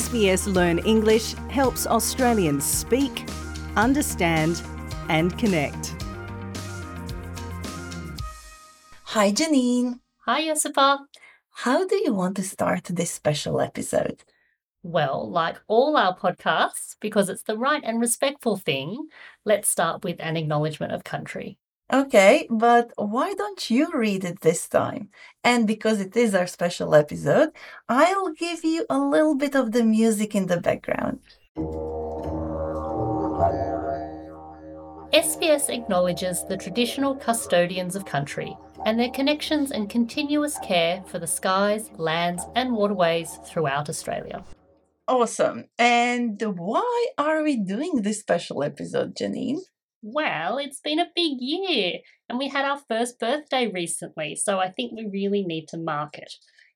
SBS Learn English helps Australians speak, understand and connect. Hi, Janine. Hi, Josipa. How do you want to start this special episode? Well, like all our podcasts, because it's the right and respectful thing, let's start with an acknowledgement of country. Okay, but why don't you read it this time? And because it is our special episode, I'll give you a little bit of the music in the background. SBS acknowledges the traditional custodians of country and their connections and continuous care for the skies, lands and waterways throughout Australia. Awesome. And why are we doing this special episode, Janine? Well, it's been a big year and we had our first birthday recently, so I think we really need to mark it.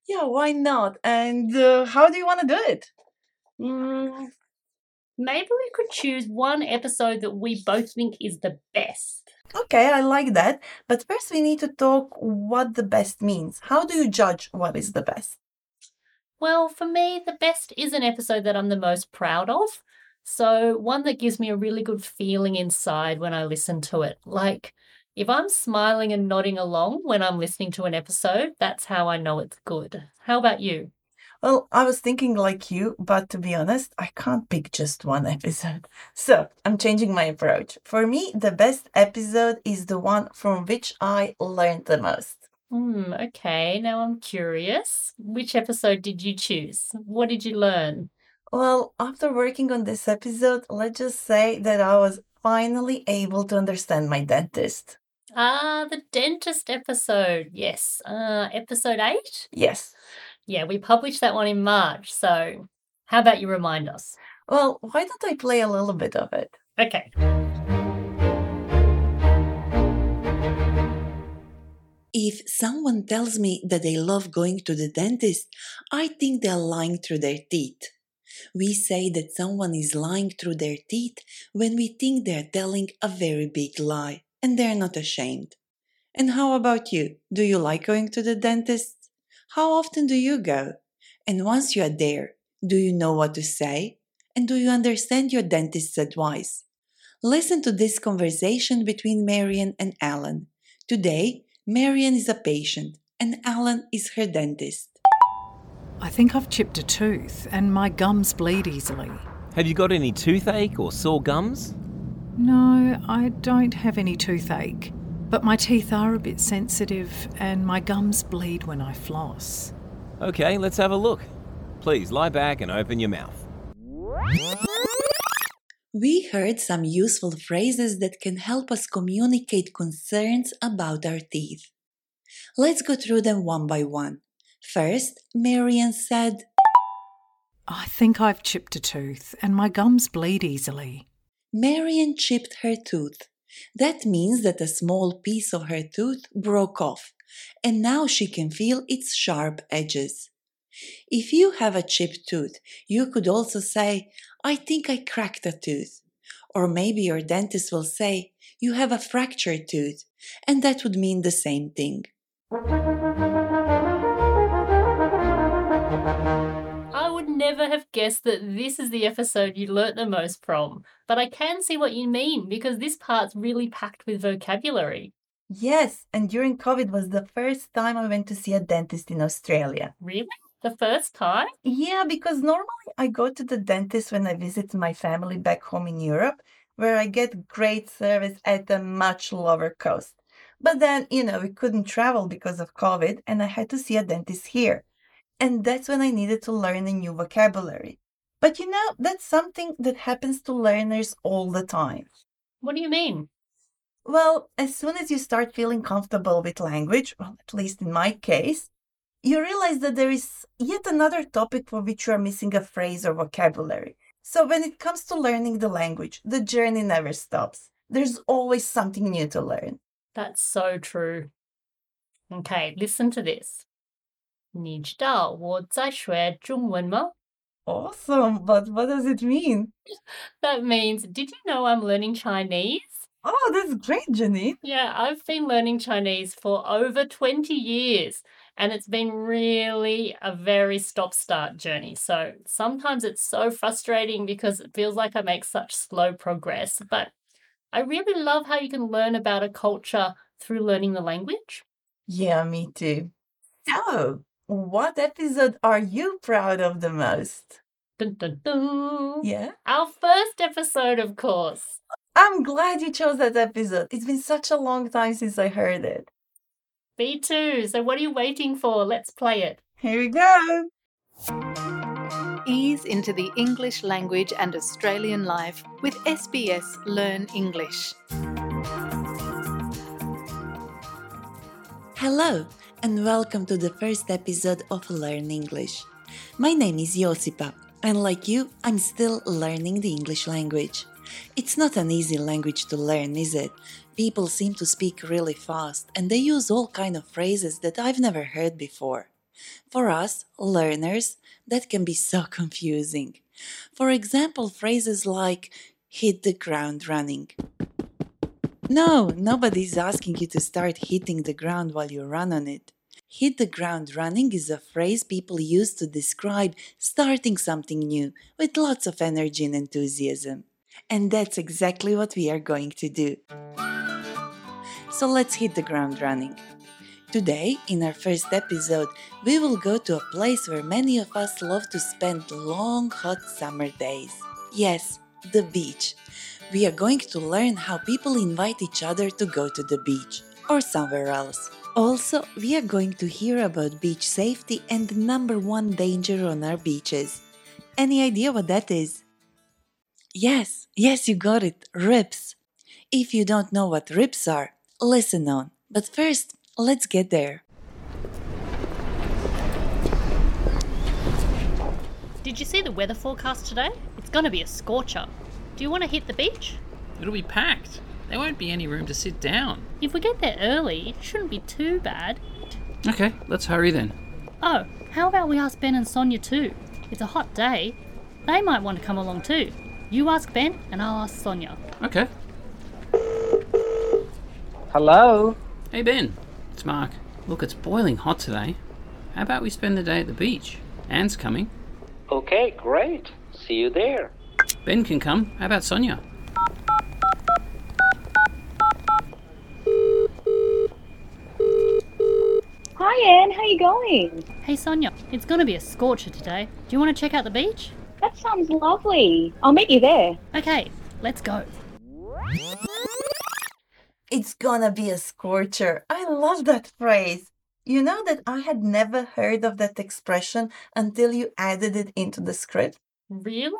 Yeah, why not? And how do you want to do it? Maybe we could choose one episode that we both think is the best. Okay, I like that. But first we need to talk what the best means. How do you judge what is the best? Well, for me, the best is an episode that I'm the most proud of. So one that gives me a really good feeling inside when I listen to it. Like if I'm smiling and nodding along when I'm listening to an episode, that's how I know it's good. How about you? Well, I was thinking like you, but to be honest, I can't pick just one episode. So I'm changing my approach. For me, the best episode is the one from which I learned the most. Okay, now I'm curious. Which episode did you choose? What did you learn? Well, after working on this episode, let's just say that I was finally able to understand my dentist. Ah, the dentist episode. Yes. Episode 8? Yes. Yeah, we published that one in March. So how about you remind us? Well, why don't I play a little bit of it? Okay. If someone tells me that they love going to the dentist, I think they're lying through their teeth. We say that someone is lying through their teeth when we think they're telling a very big lie and they're not ashamed. And how about you? Do you like going to the dentist? How often do you go? And once you are there, do you know what to say? And do you understand your dentist's advice? Listen to this conversation between Marian and Alan. Today, Marian is a patient and Alan is her dentist. I think I've chipped a tooth and my gums bleed easily. Have you got any toothache or sore gums? No, I don't have any toothache, but my teeth are a bit sensitive and my gums bleed when I floss. Okay, let's have a look. Please lie back and open your mouth. We heard some useful phrases that can help us communicate concerns about our teeth. Let's go through them one by one. First, Marian said, I think I've chipped a tooth and my gums bleed easily. Marian chipped her tooth. That means that a small piece of her tooth broke off and now she can feel its sharp edges. If you have a chipped tooth, you could also say, I think I cracked a tooth. Or maybe your dentist will say, you have a fractured tooth, and that would mean the same thing. Never have guessed that this is the episode you learnt the most from, but I can see what you mean because this part's really packed with vocabulary. Yes, and during COVID was the first time I went to see a dentist in Australia. Really? The first time? Yeah, because normally I go to the dentist when I visit my family back home in Europe, where I get great service at a much lower cost. But then, we couldn't travel because of COVID and I had to see a dentist here. And that's when I needed to learn a new vocabulary. But that's something that happens to learners all the time. What do you mean? Well, as soon as you start feeling comfortable with language, well, at least in my case, you realize that there is yet another topic for which you are missing a phrase or vocabulary. So when it comes to learning the language, the journey never stops. There's always something new to learn. That's so true. Okay, listen to this. 你知道我在学中文吗? Awesome, but what does it mean? That means, did you know I'm learning Chinese? Oh, that's great, Janine. Yeah, I've been learning Chinese for over 20 years And it's been really a very stop-start journey. So sometimes it's so frustrating because it feels like I make such slow progress. But I really love how you can learn about a culture through learning the language. Yeah, me too. So what episode are you proud of the most? Dun, dun, dun. Yeah. Our first episode, of course. I'm glad you chose that episode. It's been such a long time since I heard it. Me too. So what are you waiting for? Let's play it. Here we go. Ease into the English language and Australian life with SBS Learn English. Hello and welcome to the first episode of Learn English. My name is Josipa and like you, I'm still learning the English language. It's not an easy language to learn, is it? People seem to speak really fast and they use all kinds of phrases that I've never heard before. For us, learners, that can be so confusing. For example, phrases like, hit the ground running. No, nobody's asking you to start hitting the ground while you run on it. Hit the ground running is a phrase people use to describe starting something new with lots of energy and enthusiasm. And that's exactly what we are going to do. So let's hit the ground running. Today, in our first episode, we will go to a place where many of us love to spend long, hot summer days. Yes, the beach. We are going to learn how people invite each other to go to the beach or somewhere else. Also, we are going to hear about beach safety and the number one danger on our beaches. Any idea what that is? Yes, you got it, rips. If you don't know what rips are, listen on. But first, let's get there. Did you see the weather forecast today? It's going to be a scorcher. Do you want to hit the beach? It'll be packed. There won't be any room to sit down. If we get there early, it shouldn't be too bad. Okay, let's hurry then. Oh, how about we ask Ben and Sonia too? It's a hot day. They might want to come along too. You ask Ben and I'll ask Sonia. Okay. Hello? Hey Ben, it's Mark. Look, it's boiling hot today. How about we spend the day at the beach? Anne's coming. Okay, great. See you there. Ben can come. How about Sonia? Hi Anne, how you going? Hey Sonia, it's going to be a scorcher today. Do you want to check out the beach? That sounds lovely. I'll meet you there. Okay, let's go. It's gonna be a scorcher. I love that phrase. You know that I had never heard of that expression until you added it into the script. Really?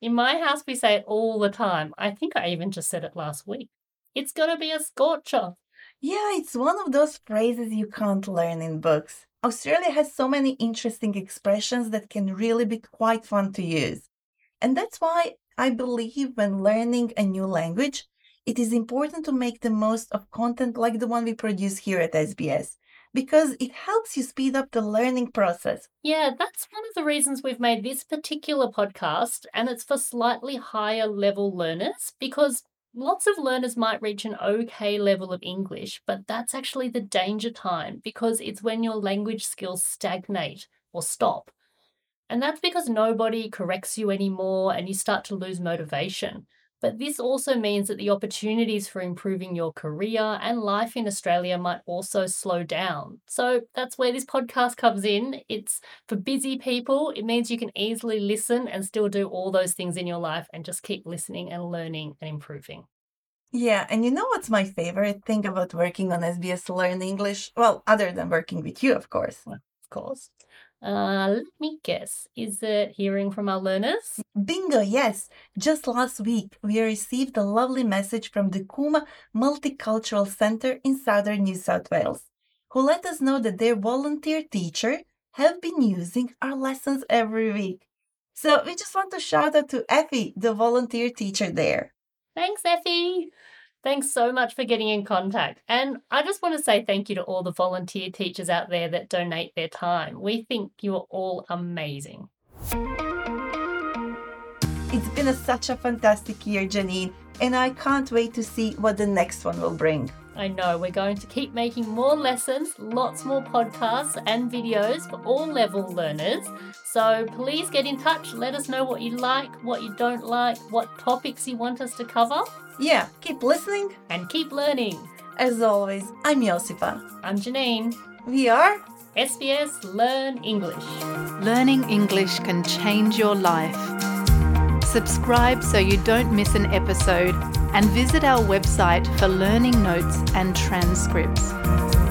In my house, we say it all the time. I think I even just said it last week. It's gonna be a scorcher. Yeah, it's one of those phrases you can't learn in books. Australia has so many interesting expressions that can really be quite fun to use. And that's why I believe when learning a new language, it is important to make the most of content like the one we produce here at SBS, because it helps you speed up the learning process. Yeah, that's one of the reasons we've made this particular podcast, and it's for slightly higher level learners, because lots of learners might reach an okay level of English, but that's actually the danger time because it's when your language skills stagnate or stop. And that's because nobody corrects you anymore and you start to lose motivation. But this also means that the opportunities for improving your career and life in Australia might also slow down. So that's where this podcast comes in. It's for busy people. It means you can easily listen and still do all those things in your life and just keep listening and learning and improving. Yeah, and you know what's my favorite thing about working on SBS Learn English? Well, other than working with you, of course. Well, of course. Let me guess. Is it hearing from our learners? Bingo, yes. Just last week, we received a lovely message from the Cooma Multicultural Centre in southern New South Wales, who let us know that their volunteer teacher have been using our lessons every week. So we just want to shout out to Effie, the volunteer teacher there. Thanks, Effie. Thanks so much for getting in contact. And I just want to say thank you to all the volunteer teachers out there that donate their time. We think you are all amazing. It's been such a fantastic year, Janine, and I can't wait to see what the next one will bring. I know we're going to keep making more lessons, lots more podcasts and videos for all level learners. So please get in touch. Let us know what you like, what you don't like, what topics you want us to cover. Yeah, keep listening and keep learning. As always, I'm Josipa. I'm Janine. We are SBS Learn English. Learning English can change your life. Subscribe so you don't miss an episode and visit our website for learning notes and transcripts.